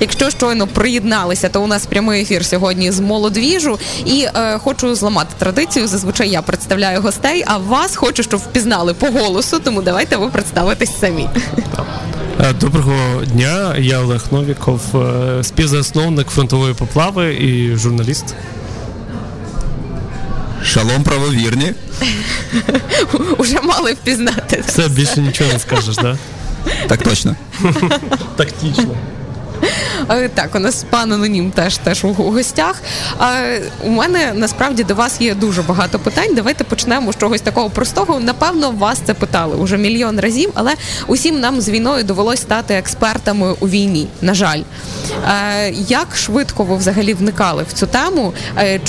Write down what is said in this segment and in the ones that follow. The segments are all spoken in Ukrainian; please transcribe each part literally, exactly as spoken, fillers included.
Якщо щойно приєдналися, то у нас прямий ефір сьогодні з молодвіжу. І е, хочу зламати традицію. Зазвичай я представляю гостей, а вас хочу, щоб впізнали по голосу. Тому давайте ви представитесь самі. Доброго дня, я Олег Новіков, співзасновник фронтової поплави і журналіст. Шалом, правовірні. Уже мали впізнати. Все, більше нічого не скажеш, так? Так точно. Тактично. Так, у нас пан Анонім теж, теж у гостях. У мене, насправді, до вас є дуже багато питань. Давайте почнемо з чогось такого простого. Напевно, вас це питали уже мільйон разів, але усім нам з війною довелось стати експертами у війні, на жаль. Як швидко ви взагалі вникали в цю тему?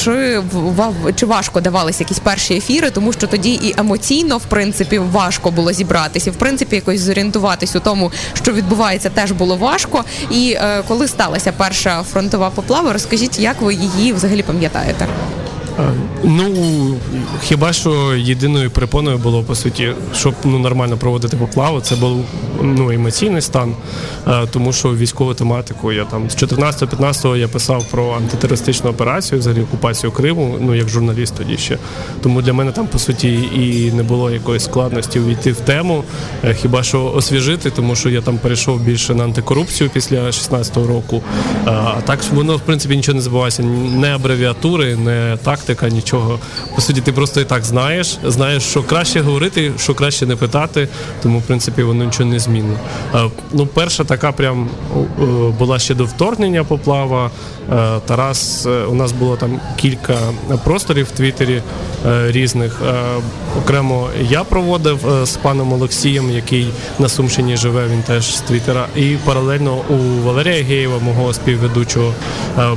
Чи, чи важко давались якісь перші ефіри? Тому що тоді і емоційно, в принципі, важко було зібратися. І, в принципі, якось зорієнтуватись у тому, що відбувається, теж було важко. І коли сталася перша фронтова поплава, розкажіть, як ви її взагалі пам'ятаєте? Ну, хіба що єдиною перепоною було, по суті, щоб ну, нормально проводити поплаву, це був ну, емоційний стан, тому що військову тематику я там з чотирнадцятого-п'ятнадцятого я писав про антитерористичну операцію, взагалі окупацію Криму, ну, як журналіст тоді ще. Тому для мене там, по суті, і не було якоїсь складності увійти в тему, хіба що освіжити, тому що я там перейшов більше на антикорупцію після шістнадцятого року. А так, воно, в принципі, нічого не забувалося, не абревіатури, не так, така нічого. По суті, ти просто і так знаєш, знаєш, що краще говорити, що краще не питати, тому, в принципі, воно нічого не змінно. Ну, перша така прям була ще до вторгнення поплава. Тарас, у нас було там кілька просторів в Твіттері різних. Окремо я проводив з паном Олексієм, який на Сумщині живе, він теж з Твіттера. І паралельно у Валерія Геєва, мого співведучого,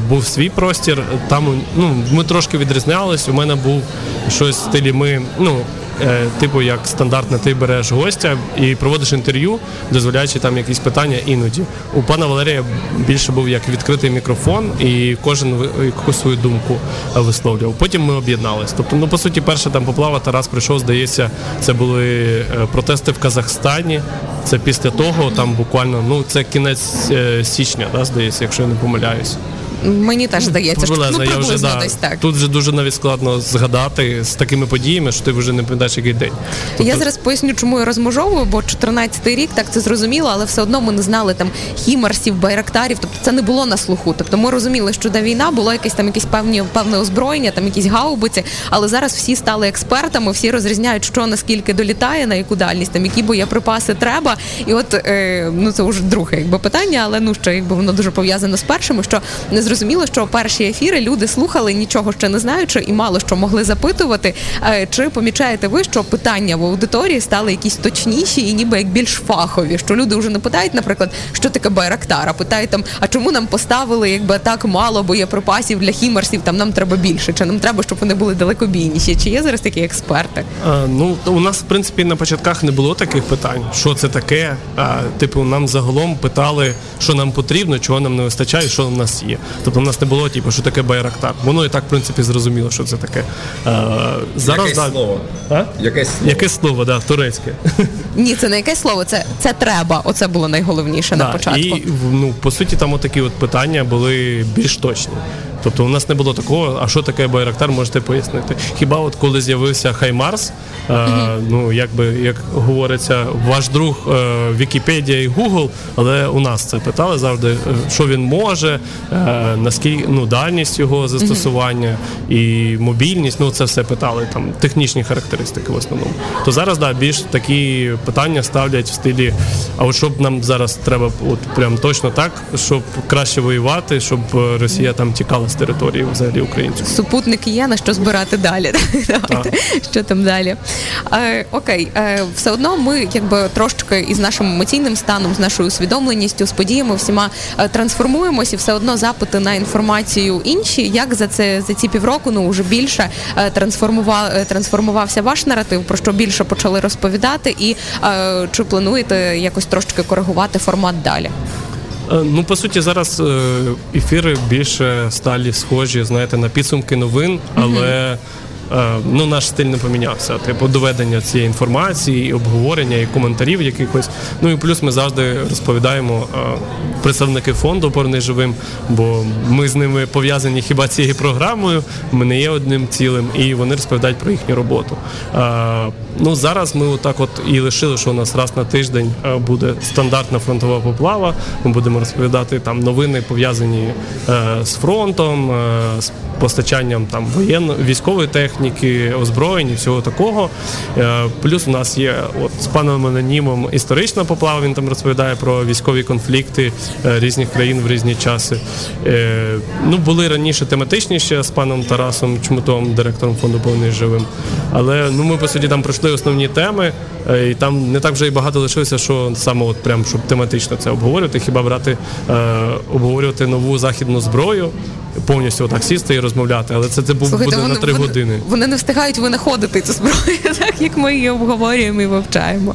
був свій простір. Там, ну, ми трошки відрізали. Знялись, у мене був щось в стилі ми, ну, е, типу, як стандартно ти береш гостя і проводиш інтерв'ю, дозволяючи там якісь питання іноді. У пана Валерія більше був як відкритий мікрофон, і кожен якусь свою думку висловлював. Потім ми об'єдналися. Тобто, ну, по суті, перша там поплава, Тарас прийшов, здається, це були протести в Казахстані. Це після того, там буквально, ну, це кінець е, січня, да, здається, якщо я не помиляюсь. Мені теж здається, що ну, приблизно вже, десь да, так. Тут вже дуже навіть складно згадати з такими подіями, що ти вже не пам'ятаєш, який день. Тобто... Я зараз поясню, чому я розмежовую, бо чотирнадцятий рік, так це зрозуміло, але все одно ми не знали там хімарсів, байрактарів, тобто це не було на слуху. Тобто ми розуміли, що до війна було якесь там якісь певні, певне озброєння, там якісь гаубиці, але зараз всі стали експертами, всі розрізняють, що наскільки долітає, на яку дальність, там які боєприпаси треба. І от, е, ну це вже друге якби питання, але ну ще якби воно дуже пов'язано з першим, що не зрозуміло, що перші ефіри люди слухали, нічого ще не знаючи і мало що могли запитувати. Чи помічаєте ви, що питання в аудиторії стали якісь точніші і ніби як більш фахові? Що люди вже не питають, наприклад, що таке Байрактар, а питають там, а чому нам поставили якби так мало боєприпасів для хімарсів, там нам треба більше, чи нам треба, щоб вони були далекобійніші? Чи є зараз такі експерти? А, ну, у нас, в принципі, на початках не було таких питань. Що це таке? А, типу, нам загалом питали, що нам потрібно, чого нам не вистачає, що в нас є. Тобто в нас не було, типу, що таке Байрактар. Воно і так, в принципі, зрозуміло, що це таке. А, зараз, якесь, да... слово. А? якесь слово. Якесь слово, да, турецьке. Ні, це не якесь слово, це, це треба. Оце було найголовніше да, на початку. І, ну, по суті, там отакі от питання були більш точні. Тобто у нас не було такого, а що таке Байрактар, можете пояснити. Хіба от коли з'явився HIMARS, mm-hmm. ну, як би, як говориться, ваш друг е, Вікіпедія і Гугл, але у нас це питали завжди, що він може, е, наскільки, ну, дальність його застосування mm-hmm. і мобільність, ну, це все питали, там, технічні характеристики в основному. То зараз, да, більш такі питання ставлять в стилі, а от що б нам зараз треба, от прям точно так, щоб краще воювати, щоб Росія там тікала з території взагалі українців. Супутник є, на що збирати далі. Давайте, що там далі. Е, окей, е, все одно ми якби трошечки із нашим емоційним станом, з нашою усвідомленістю, з подіями всіма е, трансформуємося, і все одно запити на інформацію інші. Як за, це, за ці півроку, ну, вже більше е, трансформував, е, трансформувався ваш наратив, про що більше почали розповідати, і е, чи плануєте якось трошечки коригувати формат далі? Ну, по суті, зараз ефіри більше стали схожі, знаєте, на підсумки новин, але ну, наш стиль не помінявся. Типу, доведення цієї інформації, і обговорення, і коментарів якихось. Ну і плюс ми завжди розповідаємо представники фонду «Повернись живим», бо ми з ними пов'язані хіба цією програмою, ми не є одним цілим, і вони розповідають про їхню роботу. Ну, зараз ми отак от і лишили, що у нас раз на тиждень буде стандартна фронтова поплава. Ми будемо розповідати там новини, пов'язані е, з фронтом, е, з постачанням там воєн, військової техніки, озброєнь і всього такого. Е, плюс у нас є от з паном Анонімом історична поплава, він там розповідає про військові конфлікти е, різних країн в різні часи. Е, ну, були раніше тематичніші з паном Тарасом Чмутом, директором фонду «Повернись живим». Але ну, ми, по суті, там пройшли основні теми, і там не так вже і багато лишилося, що саме от прям, щоб тематично це обговорювати, хіба брати, е, обговорювати нову західну зброю, повністю отак сісти і розмовляти, але це, це був, Слухайте, буде вони, на три вони, години. Вони не встигають винаходити цю зброю, так як ми її обговорюємо і вивчаємо.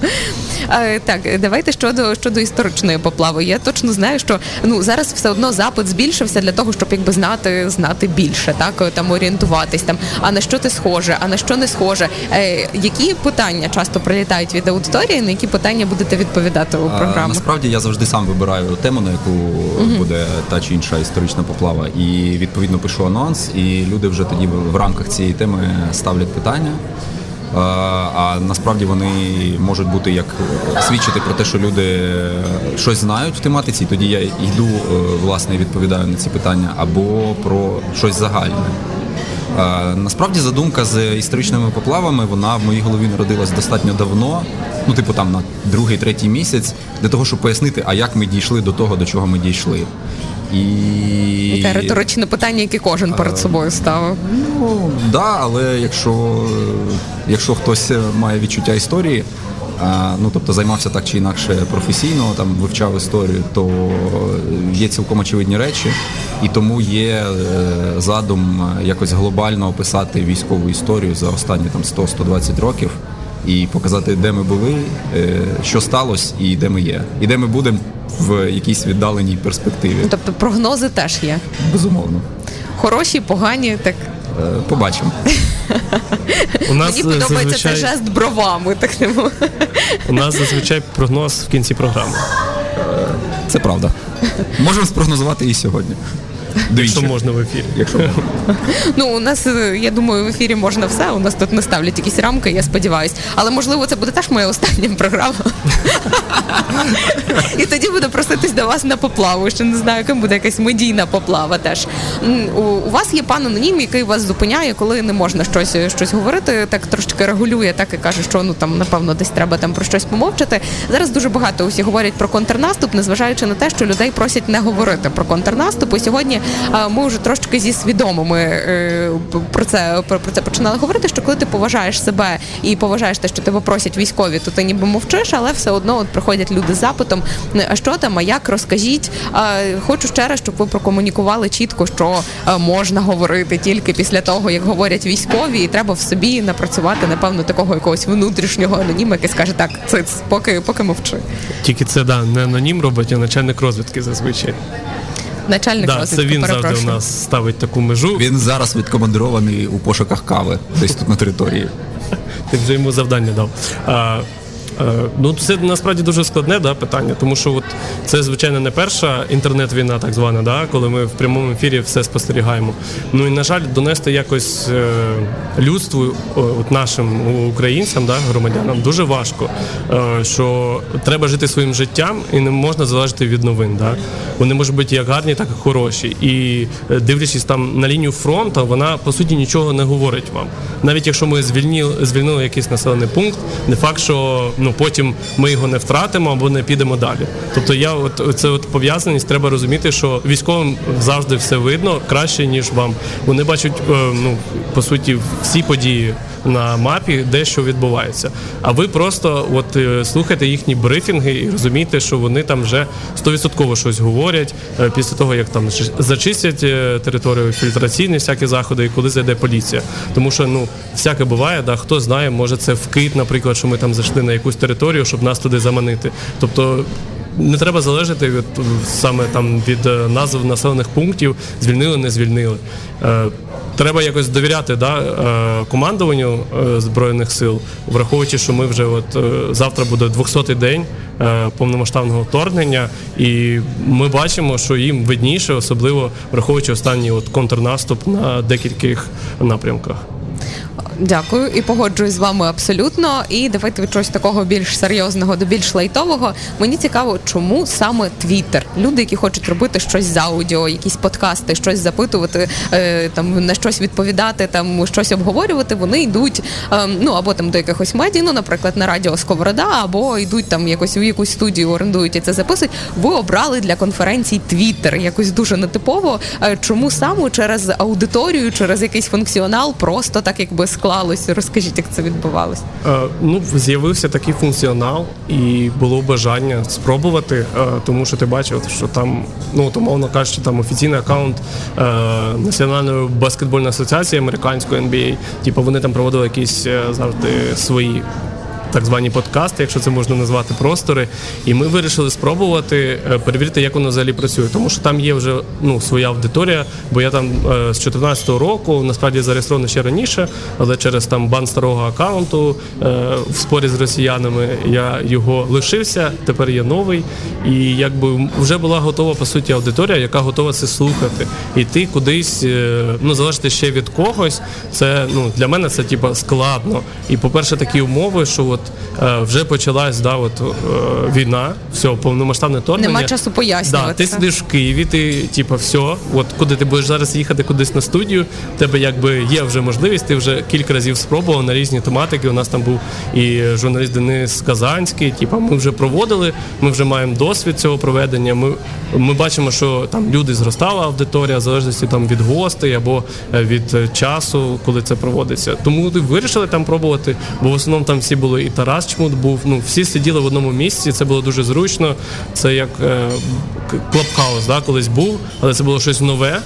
А, так, давайте щодо, щодо історичної поплави. Я точно знаю, що ну, зараз все одно запит збільшився для того, щоб якби знати, знати більше, так, там, орієнтуватись, там, а на що ти схоже, а на що не схоже. Е, які питання часто прилітають від аудиторії, на які питання будете відповідати у програму? Насправді я завжди сам вибираю тему, на яку mm-hmm. буде та чи інша історична поплава. І І, відповідно, пишу анонс, і люди вже тоді в рамках цієї теми ставлять питання. А насправді вони можуть бути як свідчити про те, що люди щось знають в тематиці, тоді я йду, власне, і відповідаю на ці питання, або про щось загальне. Насправді задумка з історичними поплавами, вона в моїй голові народилась достатньо давно, ну, типу там на другий-третій місяць, для того, щоб пояснити, а як ми дійшли до того, до чого ми дійшли. І... Це риторичне питання, яке кожен перед собою ставив. Ну, так, да, але якщо, якщо хтось має відчуття історії, ну, тобто займався так чи інакше професійно, там, вивчав історію, то є цілком очевидні речі, і тому є задум якось глобально описати військову історію за останні там, сто-сто двадцять років і показати, де ми були, що сталося і де ми є, і де ми будемо в якійсь віддаленій перспективі. Тобто прогнози теж є? Безумовно. Хороші, погані, так? Е, побачимо. У нас Мені подобається зазвичай... цей жест бровами. Так не було. У нас зазвичай прогноз в кінці програми. Е, це правда. Можемо спрогнозувати і сьогодні. Якщо можна в ефірі. Якщо можна. Ну, у нас, я думаю, в ефірі можна все, у нас тут не ставлять якісь рамки, я сподіваюся. Але, можливо, це буде теж моя остання програма. І тоді буду проситись до вас на поплаву, що не знаю, яким буде якась медійна поплава теж. У вас є пан анонім, який вас зупиняє, коли не можна щось, щось говорити, так трошечки регулює, так і каже, що, ну, там, напевно, десь треба там про щось помовчати. Зараз дуже багато усі говорять про контрнаступ, незважаючи на те, що людей просять не говорити про контрнаступ. І сьогодні ми вже трошечки зі свідомими про це, про це починали говорити, що коли ти поважаєш себе і поважаєш те, що тебе просять військові, то ти ніби мовчиш, але все одно от приходять люди з запитом, а що там, а як, розкажіть. Хочу ще раз, щоб ви прокомунікували чітко, що можна говорити тільки після того, як говорять військові, і треба в собі напрацювати, напевно, такого якогось внутрішнього аноніма, який скаже, так, циц, поки, поки мовчи. Тільки це, да, не анонім робить, а начальник розвідки зазвичай. Начальник да, розвідки, це він завжди у нас ставить таку межу. Він зараз відкомандирований у пошуках кави, десь тут на території. Ти вже йому завдання дав. А, а, ну, це насправді дуже складне да, питання, тому що от, це, звичайно, не перша інтернет-війна, так звана, да, коли ми в прямому ефірі все спостерігаємо. Ну і, на жаль, донести якось е, людству, е, от нашим українцям, да, громадянам, дуже важко, е, що треба жити своїм життям і не можна залежати від новин. Да. Вони можуть бути як гарні, так і хороші. І дивлячись там на лінію фронту, вона, по суті, нічого не говорить вам. Навіть якщо ми звільнили, звільнили якийсь населений пункт, не факт, що ну, потім ми його не втратимо або не підемо далі. Тобто я, от, це от пов'язаність, треба розуміти, що військовим завжди все видно краще, ніж вам. Вони бачать, ну, по суті, всі події на мапі, де що відбувається. А ви просто от, слухайте їхні брифінги і розумієте, що вони там вже сто відсотків щось говорять після того, як там зачистять територію, фільтраційні всякі заходи і коли зайде поліція. Тому що, ну, всяке буває, да, хто знає, може це вкид, наприклад, що ми там зайшли на якусь територію, щоб нас туди заманити. Тобто не треба залежати від, саме там, від назв населених пунктів, звільнили, не звільнили. Треба якось довіряти да, командуванню Збройних сил, враховуючи, що ми вже от, завтра буде двохсотий день повномасштабного вторгнення, і ми бачимо, що їм видніше, особливо враховуючи останній от контрнаступ на декількох напрямках. Дякую і погоджуюсь з вами абсолютно. І давайте від чогось такого більш серйозного до більш лайтового. Мені цікаво, чому саме Твіттер? Люди, які хочуть робити щось з аудіо, якісь подкасти, щось запитувати, е, там, на щось відповідати, там, щось обговорювати, вони йдуть е, ну, або там, до якихось медій, ну, наприклад, на Радіо Сковорода, або йдуть там, якось у якусь студію, орендують і це записують. Ви обрали для конференцій Твіттер, якось дуже нетипово. Е, чому саме через аудиторію, через якийсь функціонал, просто так якби склалося? Розкажіть, як це відбувалося? Е, ну, з'явився такий функціонал і було бажання спробувати, е, тому що ти бачив, що там, ну, умовно кажучи, там офіційний акаунт е, Національної баскетбольної асоціації американської Ен Бі Ей, типу вони там проводили якісь е, завжди свої так звані подкасти, якщо це можна назвати, простори. І ми вирішили спробувати перевірити, як воно взагалі працює. Тому що там є вже ну, своя аудиторія, бо я там з чотирнадцятого року, насправді зареєстрований ще раніше, але через там бан старого аккаунту в спорі з росіянами я його лишився, тепер є новий. І якби вже була готова, по суті, аудиторія, яка готова це слухати. І ти кудись, ну, залежати ще від когось, це, ну, для мене це, типа, складно. І, по-перше, такі умови, що от вже почалась да, от, війна, все, повномасштабне вторгнення. Нема часу пояснювати. Да, ти сидиш в Києві, ти, типу, все, от куди ти будеш зараз їхати кудись на студію, в тебе якби є вже можливість, ти вже кілька разів спробував на різні тематики. У нас там був і журналіст Денис Казанський, типу, ми вже проводили, ми вже маємо досвід цього проведення, ми, ми бачимо, що там люди зростала аудиторія, в залежності там, від гостей або від часу, коли це проводиться. Тому вирішили там пробувати, бо в основному там всі були і Тарас Чмут був, ну, всі сиділи в одному місці, це було дуже зручно, це як е, Clubhouse, да, колись був, але це було щось нове.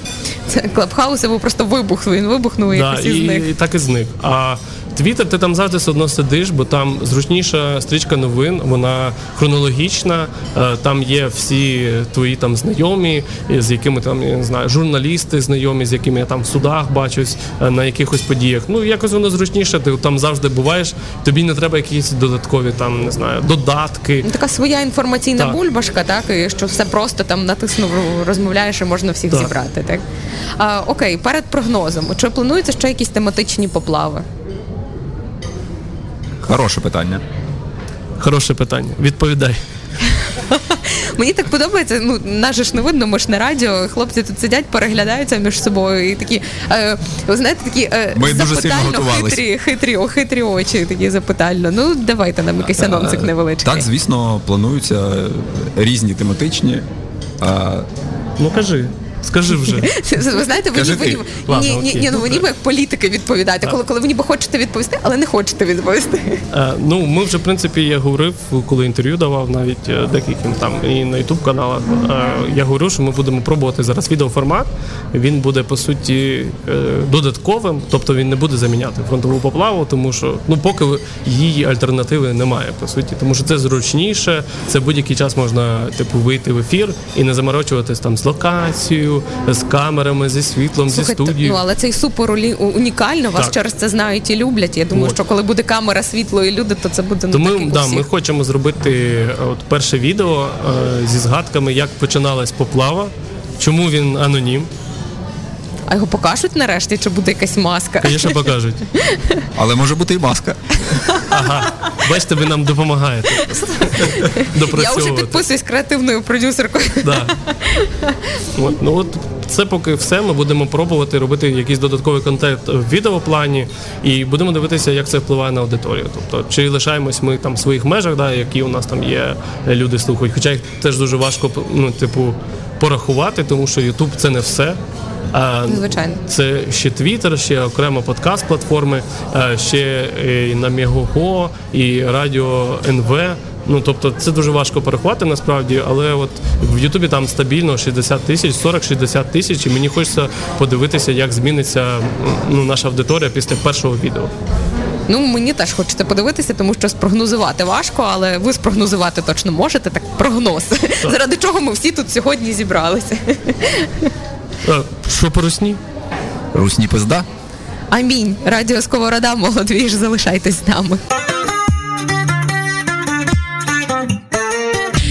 Це Clubhouse, це був просто вибух, він вибухнув і да, і, зник. І так і зник. А Twitter ти там завжди все одно сидиш, бо там зручніша стрічка новин, вона хронологічна, там є всі твої там знайомі, з якими там, я не знаю, журналісти знайомі, з якими я там в судах бачусь, на якихось подіях. Ну, якось воно зручніше, ти там завжди буваєш, тобі не треба якісь додаткові там, не знаю, додатки. Така своя інформаційна так. бульбашка, так, і що все просто там натиснув, розмовляєш і можна всіх так. зібрати, так? А, окей, перед прогнозом, чи плануються ще якісь тематичні поплави? Хороше питання. Хороше питання. Відповідай. Мені так подобається, ну, нас же ж не видно, ми ж на радіо, хлопці тут сидять, переглядаються між собою і такі, е, ви знаєте, такі е, запитально хитрі, хитрі, хитрі очі, такі запитально. Ну, давайте нам якийсь анонсик невеличкий. Так, звісно, плануються різні тематичні. А... Ну, кажи. Скажи вже. Ви знаєте, ви ніби ні, ні, ні, ні, ну, як політики відповідаєте, коли, коли ви ніби хочете відповісти, але не хочете відповісти. Е, ну, ми вже, в принципі, я говорив, коли інтерв'ю давав навіть е, декільком там і на ютуб-каналах, е, я говорю, що ми будемо пробувати зараз відеоформат, він буде, по суті, е, додатковим, тобто він не буде заміняти фронтову поплаву, тому що, ну, поки її альтернативи немає, по суті, тому що це зручніше, це будь-який час можна, типу, вийти в ефір і не заморочуватись там з локацією, з камерами, зі світлом, Слухайте, зі студією. Ну, але це і супер унікально, вас так. через це знають і люблять. Я думаю, от. що коли буде камера, світло і люди, то це буде не так, як у да, всіх. Ми хочемо зробити от, перше відео е, зі згадками, як починалась поплава, чому він анонім. А його покажуть нарешті, чи буде якась маска? Звісно, покажуть. Але може бути і маска. Ага. Бачите, ви нам допомагаєте. Я вже підписуюсь креативною продюсеркою. Да. От, ну от це поки все. Ми будемо пробувати робити якийсь додатковий контент в відеоплані і будемо дивитися, як це впливає на аудиторію. Тобто, чи лишаємось ми там в своїх межах, да, які у нас там є, люди слухають. Хоча їх теж дуже важко, ну, типу, порахувати, тому що YouTube – це не все. Звичайно. Це ще Twitter, ще окремо подкаст-платформи, ще і на Megogo, і Радіо Ен Ве. Ну, тобто, це дуже важко порахувати, насправді, але от в Ютубі там стабільно шістдесят тисяч, сорок-шістдесят тисяч, і мені хочеться подивитися, як зміниться, ну, наша аудиторія після першого відео. Ну, мені теж хочете подивитися, тому що спрогнозувати важко, але ви спрогнозувати точно можете. Так, прогноз. Так. Заради чого ми всі тут сьогодні зібралися. А, що по русні? Русні пизда. Амінь. Радіо Сковорода, молодвіж, залишайтесь з нами.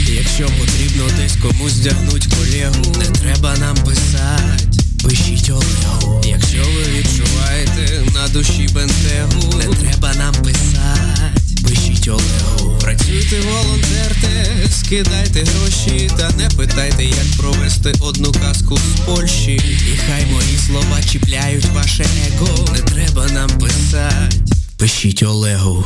Якщо потрібно десь комусь здягнуть колегу, не треба нам писати. Пишіть Олегу. Якщо ви відчуваєте на душі бентегу, не треба нам писати. Пишіть Олегу. Працюйте, волонтерте, скидайте гроші та не питайте, як провести одну казку з Польщі. І хай мої слова чіпляють ваше его, не треба нам писати. Пишіть Олегу.